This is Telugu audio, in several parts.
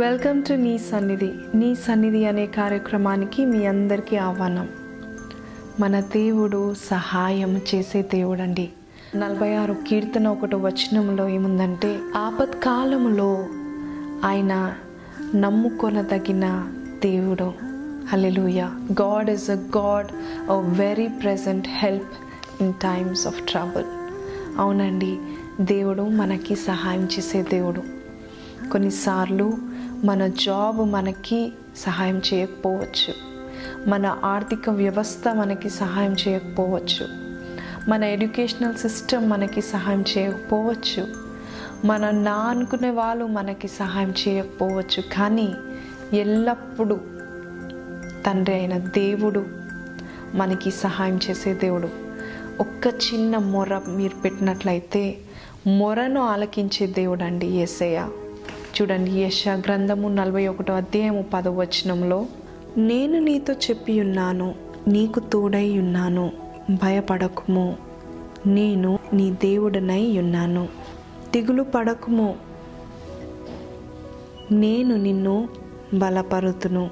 వెల్కమ్ టు నీ సన్నిధి. నీ సన్నిధి అనే కార్యక్రమానికి మీ అందరికీ ఆహ్వానం. మన దేవుడు సహాయం చేసే దేవుడండి. 46 కీర్తన 1వ వచనంలో ఏముందంటే, ఆపత్కాలములో ఆయన నమ్ముకొనదగిన దేవుడు. Hallelujah. God is a God of very present help in times of trouble. అవునండి, దేవుడు మనకి సహాయం చేసే దేవుడు. కొన్నిసార్లు మన జాబ్ మనకి సహాయం చేయకపోవచ్చు, మన ఆర్థిక వ్యవస్థ మనకి సహాయం చేయకపోవచ్చు, మన ఎడ్యుకేషనల్ సిస్టమ్ మనకి సహాయం చేయకపోవచ్చు, మనం నా అనుకునే వాళ్ళు మనకి సహాయం చేయకపోవచ్చు. కానీ ఎల్లప్పుడూ తండ్రి అయిన దేవుడు మనకి సహాయం చేసే దేవుడు. ఒక్క చిన్న మొర మీరు పెట్టినట్లయితే మొరను ఆలకించే దేవుడు అండి యేసయ్య. చూడండి, యెషయా గ్రంథము 41:10, నేను నీతో చెప్పి ఉన్నాను, నీకు తోడై ఉన్నాను, భయపడకుము, నేను నీ దేవుడనై ఉన్నాను, దిగులు పడకుము, నేను నిన్ను బలపరుతును,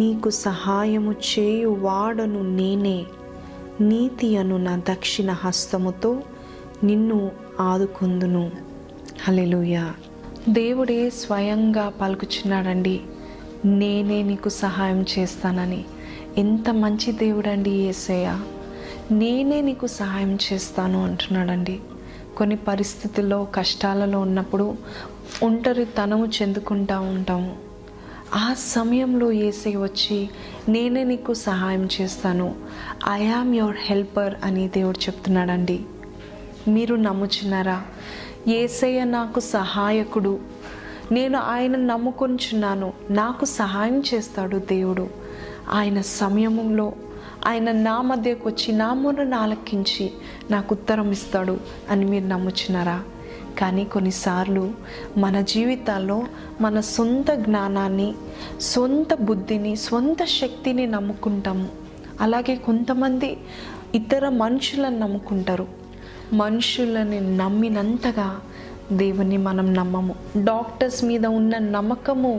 నీకు సహాయము చేయు వాడను నేనే, నీతి అను నా దక్షిణ హస్తముతో నిన్ను ఆదుకొందును. హల్లెలూయా. దేవుడే స్వయంగా పలుకుచున్నాడండి, నేనే నీకు సహాయం చేస్తానని. ఎంత మంచి దేవుడండి యేసయ్య. నేనే నీకు సహాయం చేస్తాను అంటున్నాడండి. కొన్ని పరిస్థితుల్లో కష్టాలలో ఉన్నప్పుడు ఒంటరితనము చెందుకుంటూ ఉంటాము. ఆ సమయంలో యేసయ్య వచ్చి నేనే నీకు సహాయం చేస్తాను, ఐ యామ్ యువర్ హెల్పర్ అని దేవుడు చెప్తున్నాడండి. మీరు నమ్ముచున్నారా? యేసయ్య నాకు సహాయకుడు, నేను ఆయన నమ్ముకొంచున్నాను, నాకు సహాయం చేస్తాడు దేవుడు. ఆయన సమయంలో ఆయన నా మధ్యకు వచ్చి నా మొరను ఆలకించి నాకు ఉత్తరం ఇస్తాడు అని మీరు నమ్ముచున్నారా? కానీ కొన్నిసార్లు మన జీవితాల్లో మన సొంత జ్ఞానాన్ని, సొంత బుద్ధిని, సొంత శక్తిని నమ్ముకుంటాము. అలాగే కొంతమంది ఇతర మనుషులను నమ్ముకుంటారు. మనుషులని నమ్మినంతగా దేవుని మనం నమ్మము. డాక్టర్స్ మీద ఉన్న నమ్మకము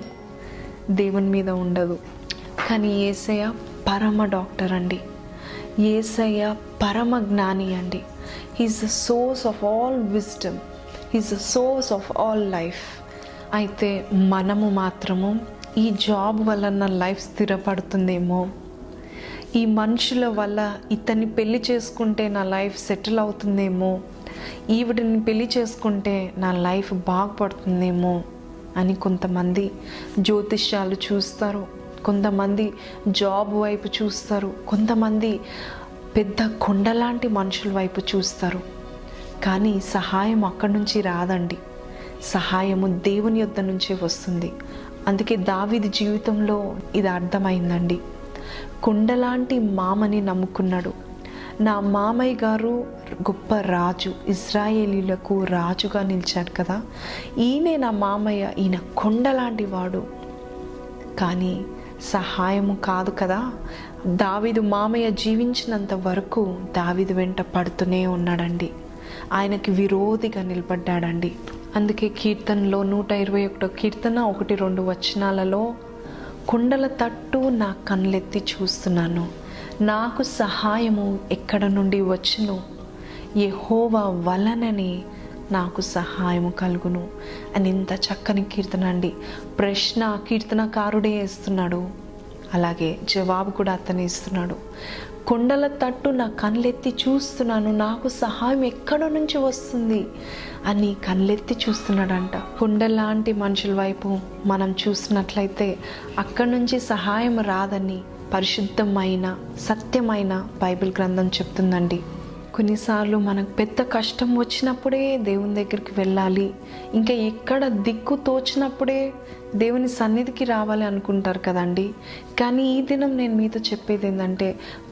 దేవుని మీద ఉండదు. కానీ యేసయ్య పరమ డాక్టర్ అండి. యేసయ్య పరమ జ్ఞాని అండి. He's the source of all wisdom, he's the source of all life. అయితే మనము మాత్రము ఈ జాబ్ వల్ల నా లైఫ్ స్థిరపడుతుందేమో, ఈ మనుషుల వల్ల ఇతన్ని పెళ్లి చేసుకుంటే నా లైఫ్ సెటిల్ అవుతుందేమో, ఈవిడిని పెళ్లి చేసుకుంటే నా లైఫ్ బాగుపడుతుందేమో అని కొంతమంది జ్యోతిష్యాలు చూస్తారు, కొంతమంది జాబ్ వైపు చూస్తారు, కొంతమంది పెద్ద కొండలాంటి మనుషుల వైపు చూస్తారు. కానీ సహాయం అక్కడి నుంచి రాదండి. సహాయము దేవుని యొద్ద నుంచే వస్తుంది. అందుకే దావీదు జీవితంలో ఇది అర్థమైందండి. కొండలాంటి మామని నమ్ముకున్నాడు. నా మామయ్య గారు గొప్ప రాజు, ఇజ్రాయేలీలకు రాజుగా నిలిచాడు కదా, ఈయనే నా మామయ్య, ఈయన కొండలాంటి వాడు. కానీ సహాయము కాదు కదా. దావీదు మామయ్య జీవించినంత వరకు దావీదు వెంట పడుతూనే ఉన్నాడండి, ఆయనకి విరోధిగా నిలబడ్డాడండి. అందుకే కీర్తనలో 121:1, 2 కొండల తట్టు నా కళ్ళెత్తి చూస్తున్నాను, నాకు సహాయము ఎక్కడ నుండి వచ్చును, యెహోవా వలననే నాకు సహాయము కలుగును అని. ఇంత చక్కని కీర్తన అండి. ప్రశ్న కీర్తనకారుడే ఇస్తున్నాడు, అలాగే జవాబు కూడా అతనే ఇస్తున్నాడు. కొండల తట్టు నా కళ్ళెత్తి చూస్తున్నాను, నాకు సహాయం ఎక్కడ నుంచి వస్తుంది అని కళ్ళెత్తి చూస్తున్నాడంట. కొండలాంటి మనుషుల వైపు మనం చూసినట్లయితే అక్కడి నుంచి సహాయం రాదని పరిశుద్ధమైన సత్యమైన బైబిల్ గ్రంథం చెప్తుందండి. కొన్నిసార్లు మనకు పెద్ద కష్టం వచ్చినప్పుడే దేవుని దగ్గరికి వెళ్ళాలి, ఇంకా ఎక్కడ దిక్కు తోచినప్పుడే దేవుని సన్నిధికి రావాలి అనుకుంటారు కదండి. కానీ ఈ దినం నేను మీతో చెప్పేది ఏంటంటే,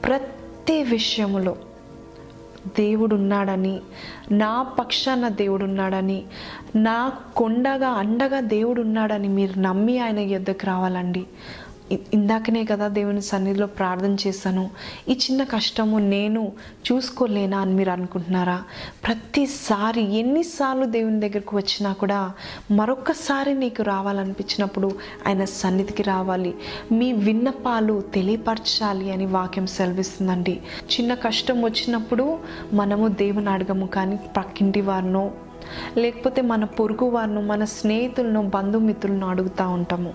ప్రతి విషయంలో దేవుడు ఉన్నాడని, నా పక్షాన దేవుడు ఉన్నాడని, నా కొండగా అండగా దేవుడు ఉన్నాడని మీరు నమ్మి ఆయన యొద్దకు రావాలండి. ఇందాకనే కదా దేవుని సన్నిధిలో ప్రార్థన చేశాను, ఈ చిన్న కష్టము నేను చూసుకోలేనా అని మీరు అనుకుంటున్నారా? ప్రతిసారి ఎన్నిసార్లు దేవుని దగ్గరకు వచ్చినా కూడా మరొకసారి నీకు రావాలనిపించినప్పుడు ఆయన సన్నిధికి రావాలి, మీ విన్నపాలు తెలియపరచాలి అని వాక్యం సెలవిస్తుందండి. చిన్న కష్టం వచ్చినప్పుడు మనము దేవుని అడగము, కానీ పక్కింటి వారినో లేకపోతే మన పొరుగు వారిను, మన స్నేహితులను, బంధుమిత్రులను అడుగుతూ ఉంటాము.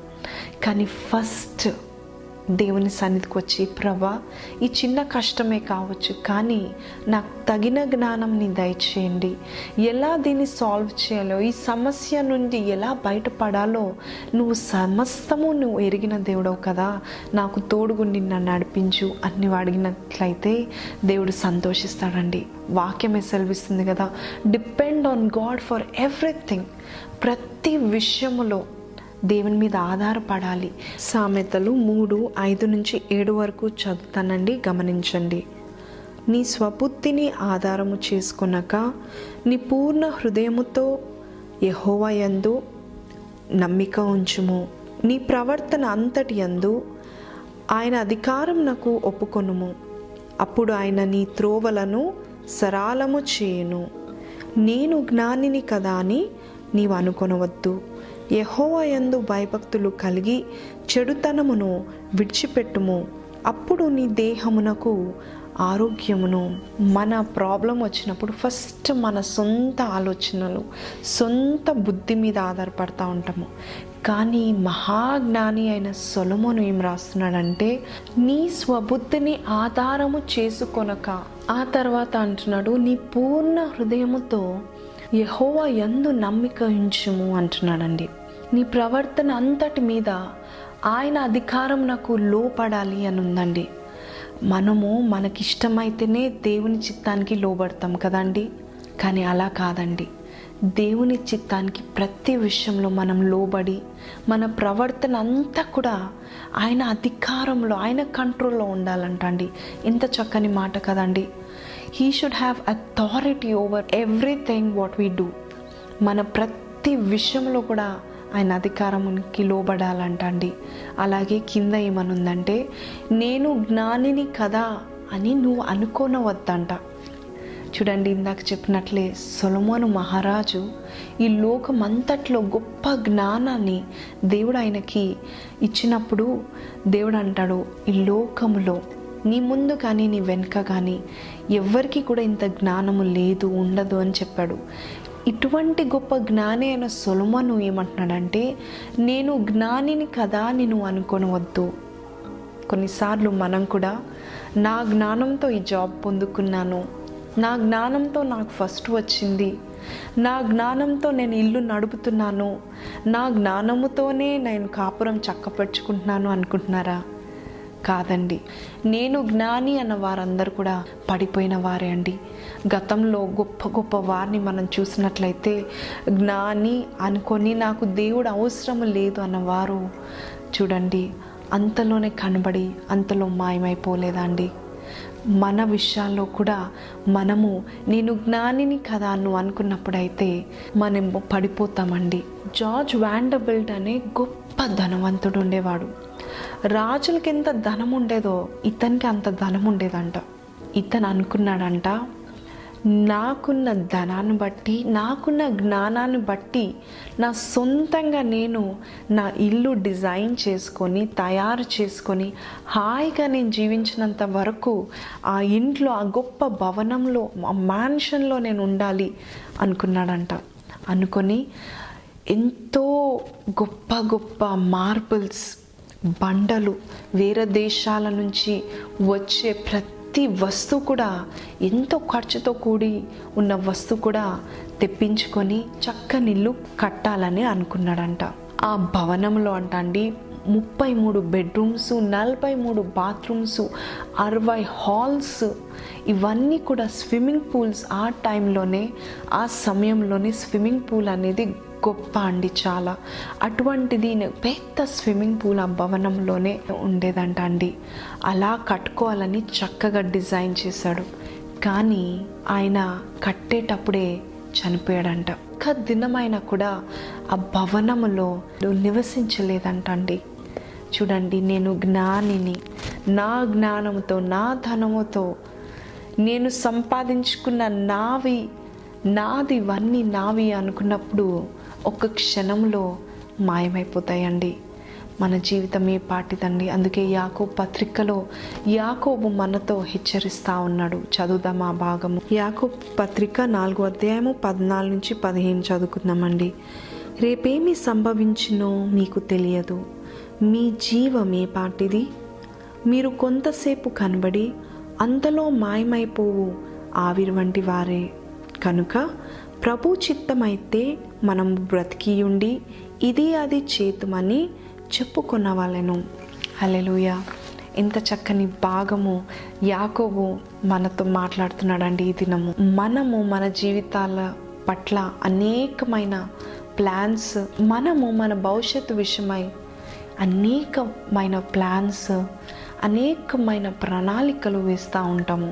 కానీ ఫస్ట్ దేవుని సన్నిధికి వచ్చి, ప్రభా ఈ చిన్న కష్టమే కావచ్చు, కానీ నాకు తగిన జ్ఞానంని దయచేయండి, ఎలా దీన్ని సాల్వ్ చేయాలో, ఈ సమస్య నుండి ఎలా బయటపడాలో నువ్వు సమస్తము నువ్వు ఎరిగిన దేవుడవు కదా, నాకు తోడుగు నిన్ను నడిపించు అని అడిగినట్లయితే దేవుడు సంతోషిస్తాడండి. వాక్యమే సెలవిస్తుంది కదా, depend on God for everything, ప్రతి విషయములో దేవుని మీద ఆధారపడాలి. సామెతలు 3:5-7 వరకు చదువుతానండి, గమనించండి. నీ స్వబుద్ధిని ఆధారము చేసుకునక నీ పూర్ణ హృదయముతో యెహోవా యందు నమ్మిక ఉంచుము, నీ ప్రవర్తన అంతటి యందు ఆయన అధికారమునకు ఒప్పుకొనుము, అప్పుడు ఆయన నీ త్రోవలను సరాలము చేయును. నేను జ్ఞానిని కదా అని నీవు అనుకొనవద్దు, యెహోవా యందు భయభక్తులు కలిగి చెడుతనమును విడిచిపెట్టుము, అప్పుడు నీ దేహమునకు ఆరోగ్యమును. మన ప్రాబ్లం వచ్చినప్పుడు ఫస్ట్ మన సొంత ఆలోచనలు, సొంత బుద్ధి మీద ఆధారపడతా ఉంటాము. కానీ మహాజ్ఞాని అయిన సొలొమోను ఏం రాస్తున్నాడంటే, నీ స్వబుద్ధిని ఆధారము చేసుకొనక, ఆ తర్వాత అంటున్నాడు నీ పూర్ణ హృదయముతో యెహోవా యందు నమ్మిక ఉంచుము అంటున్నాడండి. నీ ప్రవర్తన అంతటి మీద ఆయన అధికారం నాకు లోపడాలి అని ఉందండి. మనము మనకిష్టమైతేనే దేవుని చిత్తానికి లోబడతాం కదండి, కానీ అలా కాదండి. దేవుని చిత్తానికి ప్రతి విషయంలో మనం లోబడి మన ప్రవర్తన అంతా కూడా ఆయన అధికారంలో, ఆయన కంట్రోల్లో ఉండాలంటండి. ఎంత చక్కని మాట కదండి. He should have authority over everything what we do. మన ప్రతి విషయంలో కూడా ఆయన అధికారంకి లోబడాలంటండి. అలాగే కింద ఏమనుందంటే, నేను జ్ఞానిని కదా అని నువ్వు అనుకోనవద్దంట. చూడండి, ఇందాక చెప్పినట్లే సొలొమోను మహారాజు ఈ లోకమంతట్లో గొప్ప జ్ఞానాన్ని దేవుడు ఆయనకి ఇచ్చినప్పుడు దేవుడు అంటాడు, ఈ లోకములో నీ ముందు కానీ నీ వెనుక కానీ ఎవ్వరికీ కూడా ఇంత జ్ఞానము లేదు, ఉండదు అని చెప్పాడు. ఇటువంటి గొప్ప జ్ఞాని అయిన సొలొమోను ఏమంటున్నాడంటే, నేను జ్ఞానిని కదా నేను అనుకోనవద్దు. కొన్నిసార్లు మనం కూడా నా జ్ఞానంతో ఈ జాబ్ పొందుకున్నాను, నా జ్ఞానంతో నాకు ఫస్ట్ వచ్చింది, నా జ్ఞానంతో నేను ఇల్లు నడుపుతున్నాను, నా జ్ఞానముతోనే నేను కాపురం చక్కపరుచుకుంటున్నాను అనుకుంటున్నారా? కాదండి. నేను జ్ఞాని అన్న వారందరూ కూడా పడిపోయిన వారే అండి. గతంలో గొప్ప గొప్ప వారిని మనం చూసినట్లయితే, జ్ఞాని అనుకొని నాకు దేవుడు అవసరం లేదు అన్నవారు చూడండి, అంతలోనే కనబడి అంతలో మాయమైపోలేదా అండి. మన విషయాల్లో కూడా మనము నేను జ్ఞానిని కదా నువ్వు అనుకున్నప్పుడైతే మనం పడిపోతామండి. జార్జ్ వాండర్బిల్ట్ అనే గొప్ప ధనవంతుడు ఉండేవాడు. రాజులకి ఎంత ధనం ఉండేదో ఇతనికి అంత ధనం ఉండేదంట. ఇతను అనుకున్నాడంట, నాకున్న ధనాన్ని బట్టి, నాకున్న జ్ఞానాన్ని బట్టి నా సొంతంగా నేను నా ఇల్లు డిజైన్ చేసుకొని, తయారు చేసుకొని హాయిగా నేను జీవించినంత వరకు ఆ ఇంట్లో, ఆ గొప్ప భవనంలో, ఆ మ్యాన్షన్లో నేను ఉండాలి అనుకున్నాడంట. అనుకొని ఎంతో గొప్ప గొప్ప మార్బుల్స్, బండలు, వేరే దేశాల నుంచి వచ్చే ప్రతి వస్తువు కూడా, ఎంతో ఖర్చుతో కూడి ఉన్న వస్తువు కూడా తెప్పించుకొని చక్కని ఇల్లు కట్టాలని అనుకున్నాడంట. ఆ భవనంలో అంటండి 33 బెడ్రూమ్స్, 43 బాత్రూమ్స్, 60 హాల్స్, ఇవన్నీ కూడా స్విమ్మింగ్ పూల్స్. ఆ టైంలోనే, ఆ సమయంలోనే స్విమ్మింగ్ పూల్ అనేది గొప్ప అండి, చాలా. అటువంటిది పెద్ద స్విమ్మింగ్ పూల్ ఆ భవనంలోనే ఉండేదంట అండి. అలా కట్టుకోవాలని చక్కగా డిజైన్ చేశాడు. కానీ ఆయన కట్టేటప్పుడే చనిపోయాడంట. ఒక్క దినమైనా కూడా ఆ భవనంలో నివసించలేదంట అండి. చూడండి, నేను జ్ఞానిని, నా జ్ఞానముతో, నా ధనముతో నేను సంపాదించుకున్న నాది ఇవన్నీ నావి అనుకున్నప్పుడు ఒక్క క్షణంలో మాయమైపోతాయండి. మన జీవితం ఏ పాటిదండి. అందుకే యాకోబు పత్రికలో యాకోబు మనతో హెచ్చరిస్తూ ఉన్నాడు. చదువుదాం ఆ భాగము. యాకోబు పత్రిక 4:14-15 చదువుకుందామండి. రేపేమి సంభవించినో మీకు తెలియదు, మీ జీవం ఏ పాటిది? మీరు కొంతసేపు కనబడి అంతలో మాయమైపోవు ఆవిరి వంటి వారే. కనుక ప్రభు చిత్తమైతే మనం బ్రతికియుండి ఇది అది చేతుమని చెప్పుకున్న వాళ్ళను. హల్లెలూయా. ఎంత చక్కని భాగము యాకోబు మనతో మాట్లాడుతున్నాడండి ఈ దినము. మనము మన జీవితాల పట్ల అనేకమైన ప్లాన్స్, మనము మన భవిష్యత్తు విషయమై అనేకమైన ప్లాన్స్, అనేకమైన ప్రణాళికలు వేస్తూ ఉంటాము.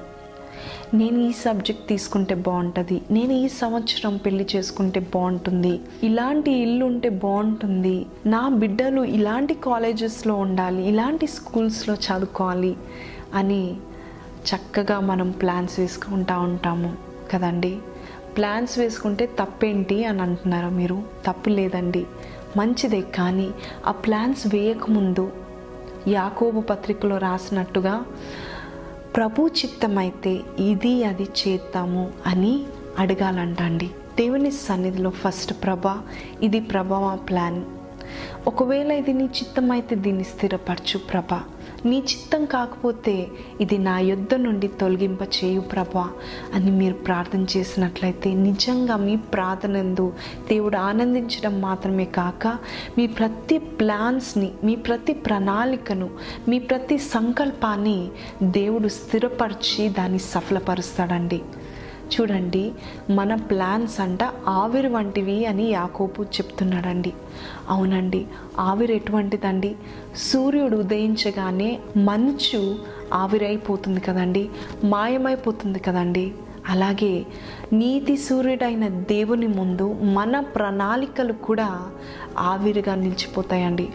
నేను ఈ సబ్జెక్ట్ తీసుకుంటే బాగుంటుంది, నేను ఈ సంవత్సరం పెళ్లి చేసుకుంటే బాగుంటుంది, ఇలాంటి ఇల్లు ఉంటే బాగుంటుంది, నా బిడ్డలు ఇలాంటి కాలేజెస్లో ఉండాలి, ఇలాంటి స్కూల్స్లో చదువుకోవాలి అని చక్కగా మనం ప్లాన్స్ వేసుకుంటూ ఉంటాము కదండి. ప్లాన్స్ వేసుకుంటే తప్పేంటి అని అంటున్నారా మీరు? తప్పు లేదండి, మంచిదే. కానీ ఆ ప్లాన్స్ వేయకముందు యాకోబు పత్రికలో రాసినట్టుగా ప్రభు చిత్తమైతే ఇది అది చేద్దాము అని అడగాలంటండి దేవుని సన్నిధిలో. ఫస్ట్ ప్రభా, ఇది ప్రభా మా ప్లాన్, ఒకవేళ ఇది నీ చిత్తం అయితే దీన్ని స్థిరపరచు ప్రభా, నీ చిత్తం కాకపోతే ఇది నా యొద్ద నుండి తొలగింప చేయు ప్రభా అని మీరు ప్రార్థన చేసినట్లయితే నిజంగా మీ ప్రార్థనందు దేవుడు ఆనందించడం మాత్రమే కాక మీ ప్రతి ప్లాన్స్ని, మీ ప్రతి ప్రణాళికను, మీ ప్రతి సంకల్పాన్ని దేవుడు స్థిరపరిచి దాన్ని సఫలపరుస్తాడండి. చూడండి, మన ప్లాన్స్ అంట ఆవిరి వంటివి అని యాకోబు చెప్తున్నాడండి. అవునండి, ఆవిరి ఎటువంటిదండి? సూర్యుడు ఉదయించగానే మంచు ఆవిరైపోతుంది కదండి, మాయమైపోతుంది కదండి. అలాగే నీతి సూర్యుడైన దేవుని ముందు మన ప్రణాళికలు కూడా ఆవిరిగా నిలిచిపోతాయండి,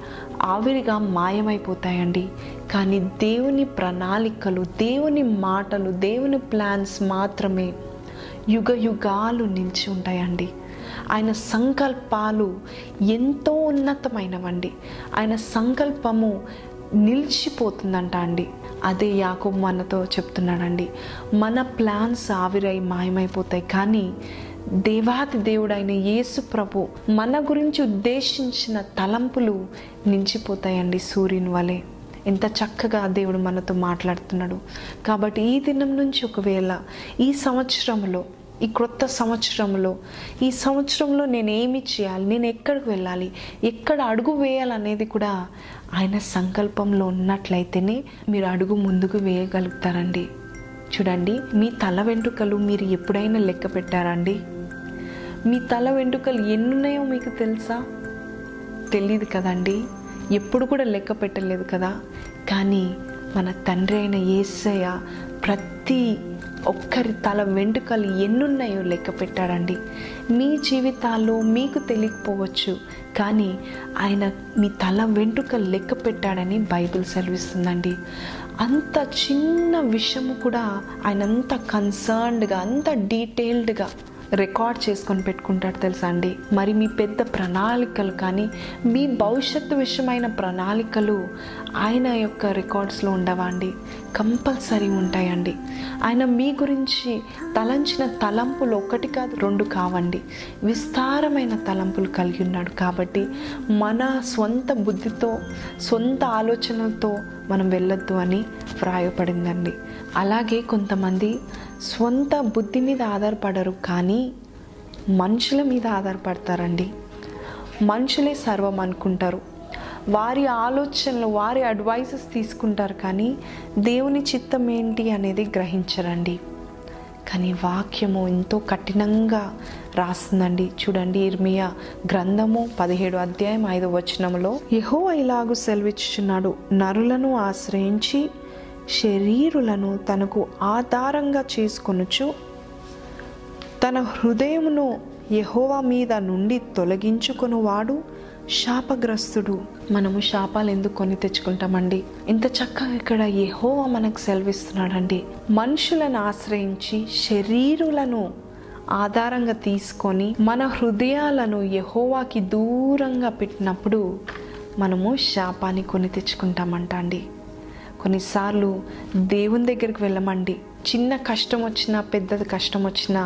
ఆవిరిగా మాయమైపోతాయండి. కానీ దేవుని ప్రణాళికలు, దేవుని మాటలు, దేవుని ప్లాన్స్ మాత్రమే యుగ యుగాలు నిలిచి ఉంటాయండి. ఆయన సంకల్పాలు ఎంతో ఉన్నతమైనవండి. ఆయన సంకల్పము నిలిచిపోతుందంట అండి. అదే యాకోబు మనతో చెప్తున్నాడండి. మన ప్లాన్స్ ఆవిరై మాయమైపోతాయి, కానీ దేవాది దేవుడైన యేసు ప్రభు మన గురించి ఉద్దేశించిన తలంపులు నిలిచిపోతాయండి సూర్యుని వలె. ఎంత చక్కగా దేవుడు మనతో మాట్లాడుతున్నాడు. కాబట్టి ఈ దినం నుంచి ఒకవేళ ఈ సంవత్సరంలో, ఈ క్రొత్త సంవత్సరంలో, ఈ సంవత్సరంలో నేనేమి చేయాలి, నేను ఎక్కడికి వెళ్ళాలి, ఎక్కడ అడుగు వేయాలనేది కూడా ఆయన సంకల్పంలో ఉన్నట్లయితేనే మీరు అడుగు ముందుకు వేయగలుగుతారండి. చూడండి, మీ తల వెంట్రుకలు మీరు ఎప్పుడైనా లెక్క పెట్టారండి? మీ తల వెంట్రుకలు ఎన్నున్నాయో మీకు తెలుసా? తెలీదు కదండి, ఎప్పుడు కూడా లెక్క పెట్టలేదు కదా. కానీ మన తండ్రి అయిన యేసయ్య ప్రతి ఒక్కరి తల వెంట్రుకలు ఎన్నున్నాయో లెక్క పెట్టాడండి. మీ జీవితాల్లో మీకు తెలియకపోవచ్చు, కానీ ఆయన మీ తల వెంట్రుకలు లెక్క పెట్టాడని బైబిల్ సెలవిస్తుందండి. అంత చిన్న విషయము కూడా ఆయన అంత కన్సర్న్డ్గా, అంత డీటెయిల్డ్గా రికార్డ్ చేసుకొని పెట్టుకుంటాడు తెలుసా అండి. మరి మీ పెద్ద ప్రణాళికలు కానీ, మీ భవిష్యత్తు విషయమైన ప్రణాళికలు ఆయన యొక్క రికార్డ్స్లో ఉండవా అండి? కంపల్సరీ ఉంటాయండి. ఆయన మీ గురించి తలంచిన తలంపులు ఒకటి కాదు, రెండు కావండి, విస్తారమైన తలంపులు కలిగి ఉన్నాడు. కాబట్టి మన సొంత బుద్ధితో, సొంత ఆలోచనలతో మనం వెళ్ళొద్దు అని ప్రాయపడిందండి. అలాగే కొంతమంది సొంత బుద్ధి మీద ఆధారపడరు, కానీ మనుషుల మీద ఆధారపడతారండి. మనుషులే సర్వం అనుకుంటారు, వారి ఆలోచనలు, వారి అడ్వైసెస్ తీసుకుంటారు, కానీ దేవుని చిత్తం ఏంటి అనేది గ్రహించరండి. కానీ వాక్యము ఎంతో కఠినంగా రాస్తుందండి. చూడండి, ఇర్మియా గ్రంథము 17:5 యెహోవా ఇలాగు సెలవిచ్చుచున్నాడు, నరులను ఆశ్రయించి శరీరులను తనకు ఆధారంగా చేసుకొనుచు తన హృదయమును యెహోవా మీద నుండి తొలగించుకొనువాడు శాపగ్రస్తుడు. మనము శాపాలు ఎందుకు కొని తెచ్చుకుంటామండి? ఇంత చక్కగా ఇక్కడ యెహోవా మనకు సెలవిస్తున్నాడండి. మనుషులను ఆశ్రయించి శరీరులను ఆధారంగా తీసుకొని మన హృదయాలను యెహోవాకి దూరంగా పెట్టినప్పుడు మనము శాపాన్ని కొని తెచ్చుకుంటామంట అండి. కొన్నిసార్లు దేవుని దగ్గరికి వెళ్ళమండి. చిన్న కష్టం వచ్చినా పెద్దది కష్టం వచ్చినా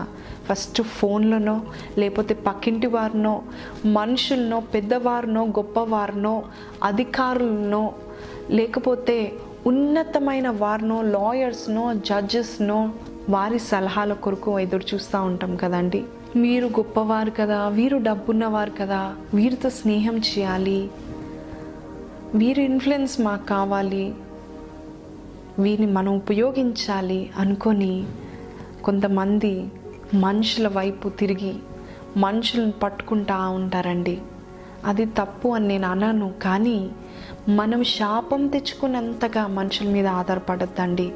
ఫస్ట్ ఫోన్లోనో లేకపోతే పక్కింటి వారినో మనుషులనో పెద్దవారినో గొప్పవారినో అధికారులనో లేకపోతే ఉన్నతమైన వారినో లాయర్స్నో జడ్జెస్నో వారి సలహాల కొరకు ఎదురు చూస్తూ ఉంటాం కదండి. వీరు గొప్పవారు కదా, వీరు డబ్బున్నవారు కదా, వీరితో స్నేహం చేయాలి, వీరి ఇన్ఫ్లుయెన్స్ మాకు కావాలి, వీరిని మనం ఉపయోగించాలి అనుకొని కొంతమంది మనుషుల వైపు తిరిగి మనుషులను పట్టుకుంటూ ఉంటారండి. అది తప్పు అని నేను అనను, కానీ మనం శాపం తెచ్చుకున్నంతగా మనుషుల మీద ఆధారపడద్దండి,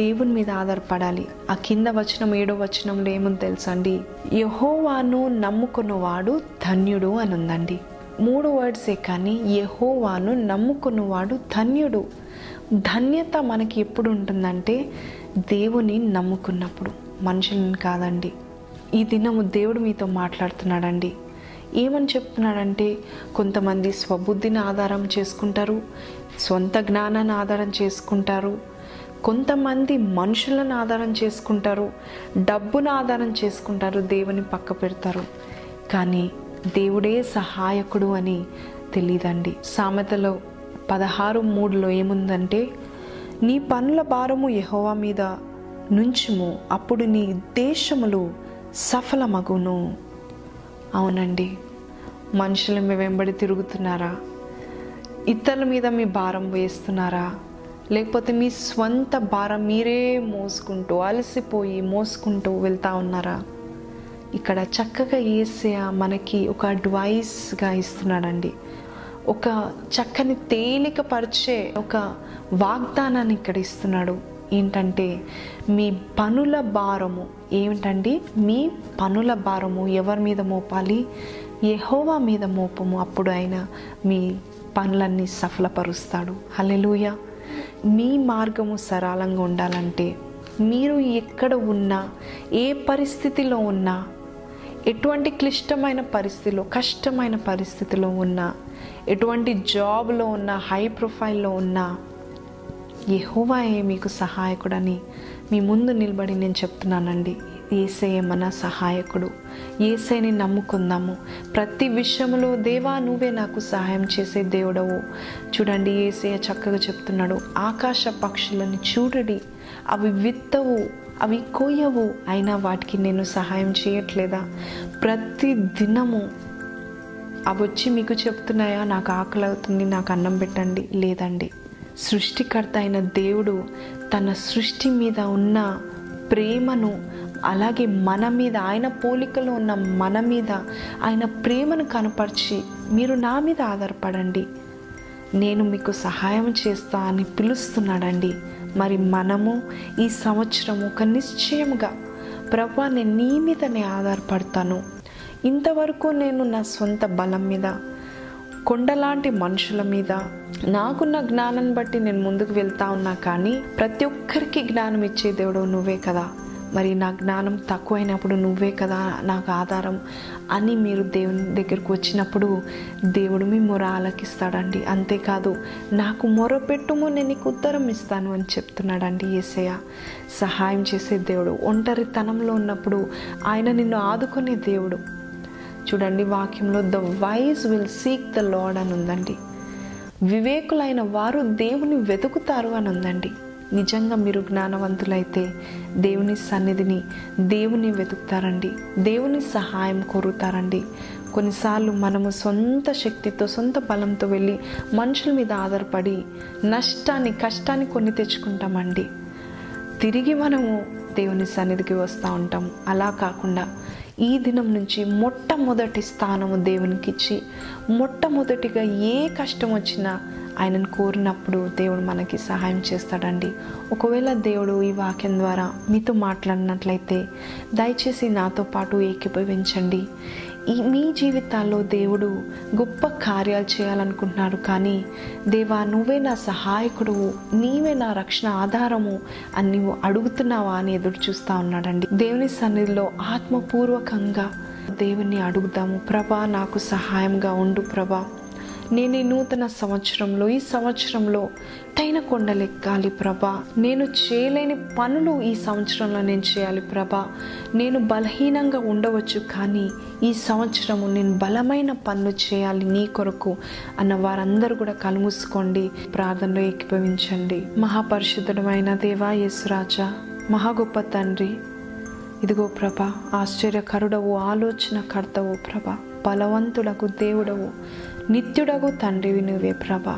దేవుని మీద ఆధారపడాలి. ఆ కింద వచనం 7వ వచనంలో ఏముంది తెలుసండి? యెహోవాను నమ్ముకున్నవాడు ధన్యుడు అని ఉందండి. 3 వర్డ్సే కానీ యెహోవాను నమ్ముకున్నవాడు ధన్యుడు. ధన్యత మనకి ఎప్పుడు ఉంటుందంటే దేవుని నమ్ముకున్నప్పుడు, మనుషులను కాదండి. ఈ దినము దేవుడు మీతో మాట్లాడుతున్నాడండి. ఏమని చెప్తున్నాడంటే కొంతమంది స్వబుద్ధిని ఆధారం చేసుకుంటారు, సొంత జ్ఞానాన్ని ఆధారం చేసుకుంటారు, కొంతమంది మనుషులను ఆధారం చేసుకుంటారు, డబ్బును ఆధారం చేసుకుంటారు, దేవుని పక్క పెడతారు. కానీ దేవుడే సహాయకుడు అని తెలియదండి. సామెతలో 16:3 ఏముందంటే, నీ పనుల భారము యెహోవా మీద నుంచుము, అప్పుడు నీ దేశములు సఫలమగును. అవునండి, మనుషుల మీ వెంబడి తిరుగుతున్నారా? ఇతరుల మీద మీ భారం వేస్తున్నారా? లేకపోతే మీ స్వంత భారం మీరే మోసుకుంటూ అలసిపోయి మోసుకుంటూ వెళ్తూ ఉన్నారా? ఇక్కడ చక్కగా యేసయ్య మనకి ఒక అడ్వైస్గా ఇస్తున్నాడండి. ఒక చక్కని తేలికపరిచే ఒక వాగ్దానాన్ని ఇక్కడ ఇస్తున్నాడు. ఏంటంటే మీ పనుల భారము ఏమిటండి? మీ పనుల భారము ఎవరి మీద మోపాలి? యెహోవా మీద మోపము, అప్పుడు ఆయన మీ పనులన్నీ సఫలపరుస్తాడు. హల్లెలూయా. మీ మార్గము సరళంగా ఉండాలంటే మీరు ఎక్కడ ఉన్నా, ఏ పరిస్థితిలో ఉన్నా, ఎటువంటి క్లిష్టమైన పరిస్థితిలో కష్టమైన పరిస్థితిలో ఉన్నా, ఎటువంటి జాబ్లో ఉన్నా, హై ప్రొఫైల్లో ఉన్నా, యెహోవాయే మీకు సహాయకుడని మీ ముందు నిలబడి నేను చెప్తున్నానండి. యేసయ్య మన సహాయకుడు. యేసయ్యని నమ్ముకుందాము. ప్రతి విషయంలో దేవా నువ్వే నాకు సహాయం చేసే దేవుడవు. చూడండి, యేసయ్య చక్కగా చెప్తున్నాడు, ఆకాశ పక్షులను చూడడి, అవి విత్తవు, అవి కోయవు, అయినా వాటికి నేను సహాయం చేయట్లేదా? ప్రతి దినము అవి వచ్చి మీకు చెప్తున్నాయా నాకు ఆకలి అవుతుంది, నాకు అన్నం పెట్టండి? లేదండి. సృష్టికర్త అయిన దేవుడు తన సృష్టి మీద ఉన్న ప్రేమను, అలాగే మన మీద, ఆయన పోలికలో ఉన్న మన మీద ఆయన ప్రేమను కనపరిచి, మీరు నా మీద ఆధారపడండి, నేను మీకు సహాయం చేస్తా అని పిలుస్తున్నాడండి. మరి మనము ఈ సంవత్సరం ఒక నిశ్చయముగా, ప్రభువా నేను నీ మీద నేను ఆధారపడతాను, ఇంతవరకు నేను నా సొంత బలం మీద, కొండలాంటి మనుషుల మీద, నాకున్న జ్ఞానాన్ని బట్టి నేను ముందుకు వెళ్తా ఉన్నా, కానీ ప్రతి ఒక్కరికి జ్ఞానం ఇచ్చే దేవుడు నువ్వే కదా, మరి నా జ్ఞానం తక్కువైనప్పుడు నువ్వే కదా నాకు ఆధారం అని మీరు దేవుని దగ్గరకు వచ్చినప్పుడు దేవుడు మీ మొర ఆలకిస్తాడండి. అంతేకాదు, నాకు మొరపెట్టుము, నేను నీకు ఉత్తరం ఇస్తాను అని చెప్తున్నాడండి యేసయ్య. సహాయం చేసే దేవుడు, ఒంటరితనంలో ఉన్నప్పుడు ఆయన నిన్ను ఆదుకునే దేవుడు. చూడండి, వాక్యంలో the wise will seek the Lord అని ఉందండి. వివేకులైన వారు దేవుని వెతుకుతారు అని ఉందండి. నిజంగా మీరు జ్ఞానవంతులైతే దేవుని సన్నిధిని, దేవుని వెతుకుతారండి, దేవుని సహాయం కోరుతారండి. కొన్నిసార్లు మనము సొంత శక్తితో, సొంత బలంతో వెళ్ళి మనుషుల మీద ఆధారపడి నష్టాన్ని, కష్టాన్ని కొని తెచ్చుకుంటామండి. తిరిగి మనము దేవుని సన్నిధికి వస్తూ ఉంటాము. అలా కాకుండా ఈ దినం నుంచి మొట్టమొదటి స్థానము దేవునికి ఇచ్చి, మొట్టమొదటిగా ఏ కష్టం వచ్చినా ఆయనను కోరినప్పుడు దేవుడు మనకి సహాయం చేస్తాడండి. ఒకవేళ దేవుడు ఈ వాక్యం ద్వారా మీతో మాట్లాడినట్లయితే దయచేసి నాతో పాటు ఏకీభవించండి. మీ జీవితాల్లో దేవుడు గొప్ప కార్యాలు చేయాలనుకుంటున్నారు. కానీ దేవా, నువ్వే నా సహాయకుడు, నీవే నా రక్షణ ఆధారము అని నువ్వు అడుగుతున్నావా అని ఎదురు చూస్తూ ఉన్నాడండి. దేవుని సన్నిధిలో ఆత్మపూర్వకంగా దేవుణ్ణి అడుగుదాము. ప్రభా, నాకు సహాయంగా ఉండు ప్రభా, నేను ఈ నూతన సంవత్సరంలో ఈ సంవత్సరంలో తైన కొండలెక్కాలి ప్రభా, నేను చేయలేని పనులు ఈ సంవత్సరంలో నేను చేయాలి ప్రభా, నేను బలహీనంగా ఉండవచ్చు కానీ ఈ సంవత్సరము నేను బలమైన పనులు చేయాలి నీ కొరకు అన్న వారందరూ కూడా కలుమూసుకోండి, ప్రార్థనలో ఏకీభవించండి. మహాపరిశుద్ధుడమైన దేవా, యేసురాజా, మహా గొప్ప తండ్రి, ఇదిగో ప్రభా, ఆశ్చర్యకరుడవు, ఆలోచనకర్తవు ప్రభా, బలవంతుడకు దేవుడవు, నిత్యుడగు తండ్రివి నువ్వే ప్రభా.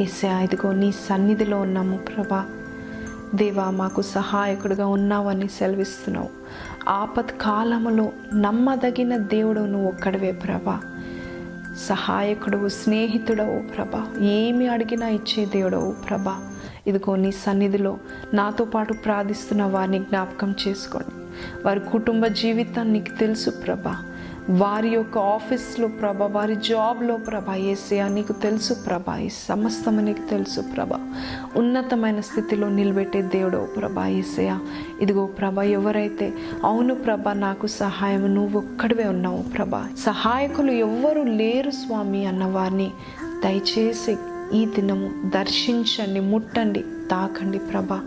యేసయ్యా, ఇదిగో నీ సన్నిధిలో ఉన్నాము ప్రభా. దేవా, మాకు సహాయకుడిగా ఉన్నావని సెలవిస్తున్నావు. ఆపత్ కాలములో నమ్మదగిన దేవుడు నువ్వు ఒక్కడివే ప్రభా, సహాయకుడవు, స్నేహితుడవు ప్రభా, ఏమి అడిగినా ఇచ్చే దేవుడవు ప్రభా. ఇదిగో నీ సన్నిధిలో నాతో పాటు ప్రార్థిస్తున్న వారిని జ్ఞాపకం చేసుకోండి. వారి కుటుంబ జీవితాన్ని నీకు తెలుసు ప్రభా, వారి యొక్క ఆఫీస్లో ప్రభా, వారి జాబ్లో ప్రభా, యేసయ్యా నీకు తెలుసు ప్రభా, ఈ సమస్తం నీకు తెలుసు ప్రభా, ఉన్నతమైన స్థితిలో నిలబెట్టే దేవుడు ప్రభా. యేసయ్యా, ఇదిగో ప్రభా, ఎవరైతే అవును ప్రభా నాకు సహాయం నువ్వు ఒక్కడివే ఉన్నావు ప్రభా, సహాయకులు ఎవ్వరూ లేరు స్వామి అన్నవారిని దయచేసి ఈ దినము దర్శించండి, ముట్టండి, తాకండి ప్రభా.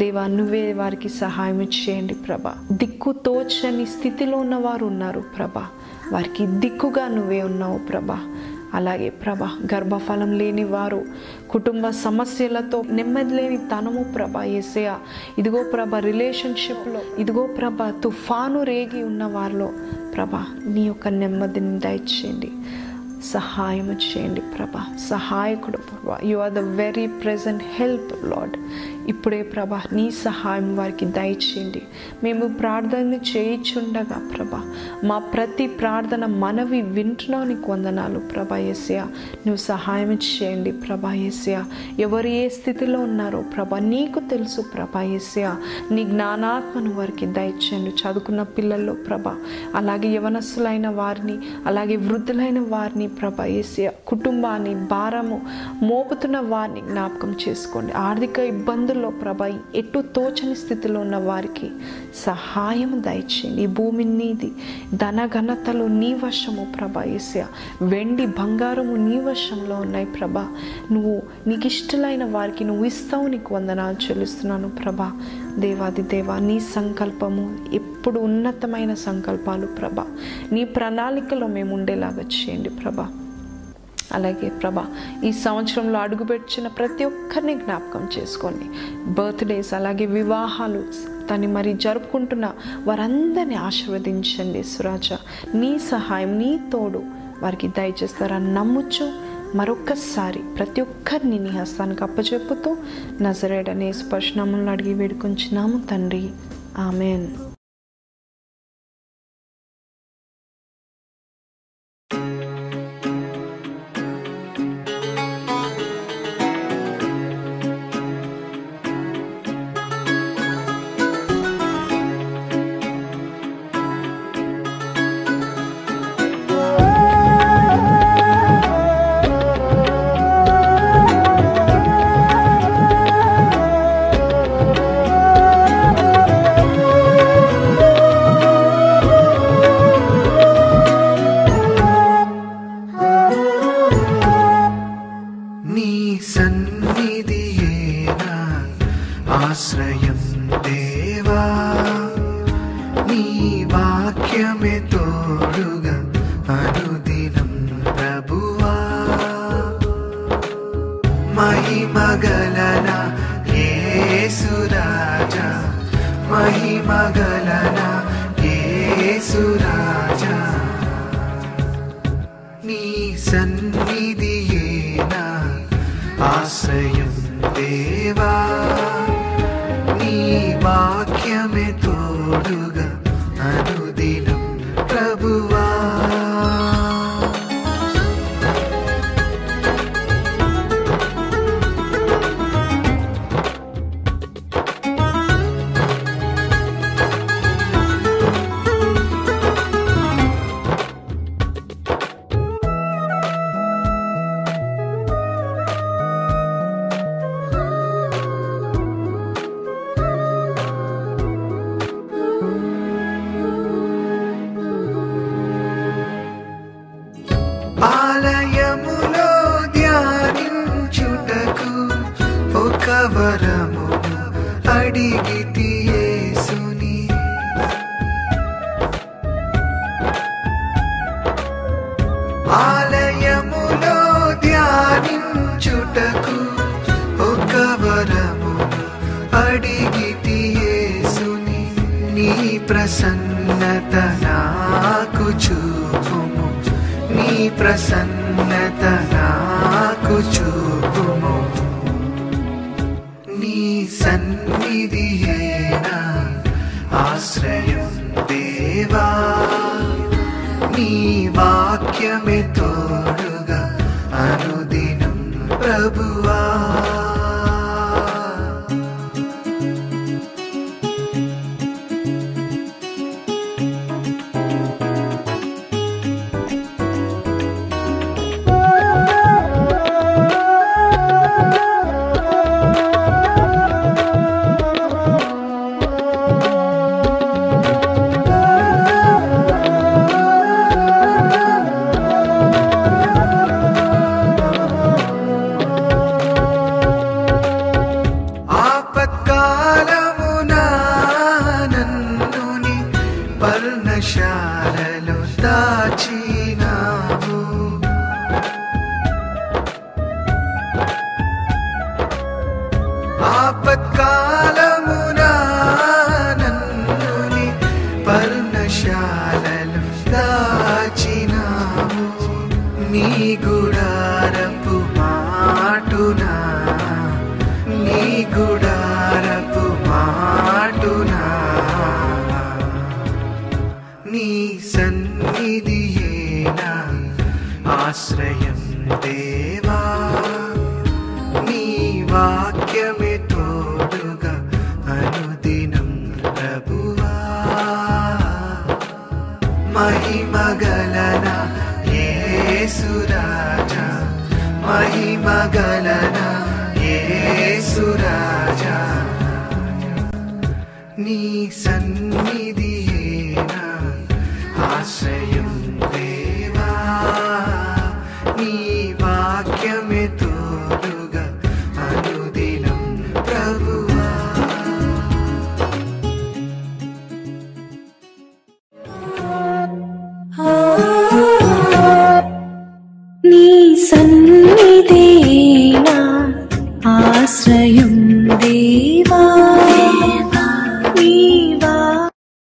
దేవా, నువ్వే వారికి సహాయం చేయండి ప్రభా. దిక్కు తోచని స్థితిలో ఉన్నవారు ఉన్నారు ప్రభా, వారికి దిక్కుగా నువ్వే ఉన్నావు ప్రభా. అలాగే ప్రభా, గర్భఫలం లేని వారు, కుటుంబ సమస్యలతో నెమ్మది లేని తనము ప్రభా. యేసయ్యా, ఇదిగో ప్రభా, రిలేషన్షిప్లో ఇదిగో ప్రభా, తుఫాను రేగి ఉన్న వారిలో ప్రభా, నీ యొక్క నెమ్మదిని దయచేయండి, సహాయము చేయండి ప్రభా, సహాయకుడు ప్రభా. You are the very present help Lord. ఇప్పుడే ప్రభా నీ సహాయం వారికి దయచేయండి. మేము ప్రార్థన చేయించుండగా ప్రభా, మా ప్రతి ప్రార్థన మనవి వింటున్నావు, నీకు వందనాలు ప్రభా. యేసయ్యా, నువ్వు సహాయం చేయండి ప్రభా. యేసయ్యా, ఎవరు ఏ స్థితిలో ఉన్నారో ప్రభా నీకు తెలుసు ప్రభా. యేసయ్యా, నీ జ్ఞానాత్మను వారికి దయచేయండి. చదువుకున్న పిల్లల్లో ప్రభా, అలాగే యవనస్సులైన వారిని, అలాగే వృద్ధులైన వారిని ప్రభా. యేసయ్యా, కుటుంబాన్ని భారము మోపుతున్న వారిని జ్ఞాపకం చేసుకోండి. ఆర్థిక ఇబ్బందుల్లో ప్రభా, ఎటు తోచని స్థితిలో ఉన్న వారికి సహాయం దయచేయండి. ఈ భూమి నీది, ధన ఘనతలు నీ వశము ప్రభా. యేసయ్యా, వెండి బంగారము నీ వశంలో ఉన్నాయి ప్రభా. నువ్వు నీకు ఇష్టమైన వారికి నువ్వు ఇస్తావు, నీకు వందనాలు చెల్లిస్తున్నాను ప్రభా. దేవాది దేవా, నీ సంకల్పము ఎప్పుడు ఉన్నతమైన సంకల్పాలు ప్రభా, నీ ప్రణాళికలో మేము ఉండేలాగా చేయండి ప్రభా. అలాగే ప్రభా, ఈ సంవత్సరంలో అడుగుపెట్టిన ప్రతి ఒక్కరిని జ్ఞాపకం చేసుకోండి. బర్త్డేస్, అలాగే వివాహాలు తను మరి జరుపుకుంటున్న వారందరినీ ఆశీర్వదించండి సురాజ. నీ సహాయం నీ తోడు వారికి దయచేస్తారని నమ్ముచు మరొక్కసారి ప్రతి ఒక్కరిని నీ హస్తానికి అప్పచెప్పుతూ నజరేడనే స్పర్శనామలను అడిగి వేడుకొంచున్నాము తండ్రి, ఆమెన్. ప్రసన్నత నాకు చూపుము, నీ ప్రసన్నత నాకు చూపుము. నీ సన్నిధియే నా ఆశ్రయం దేవా, నీ వాక్యమే తోడుగా అనుదినం ప్రభువా. నీ సన్నిధి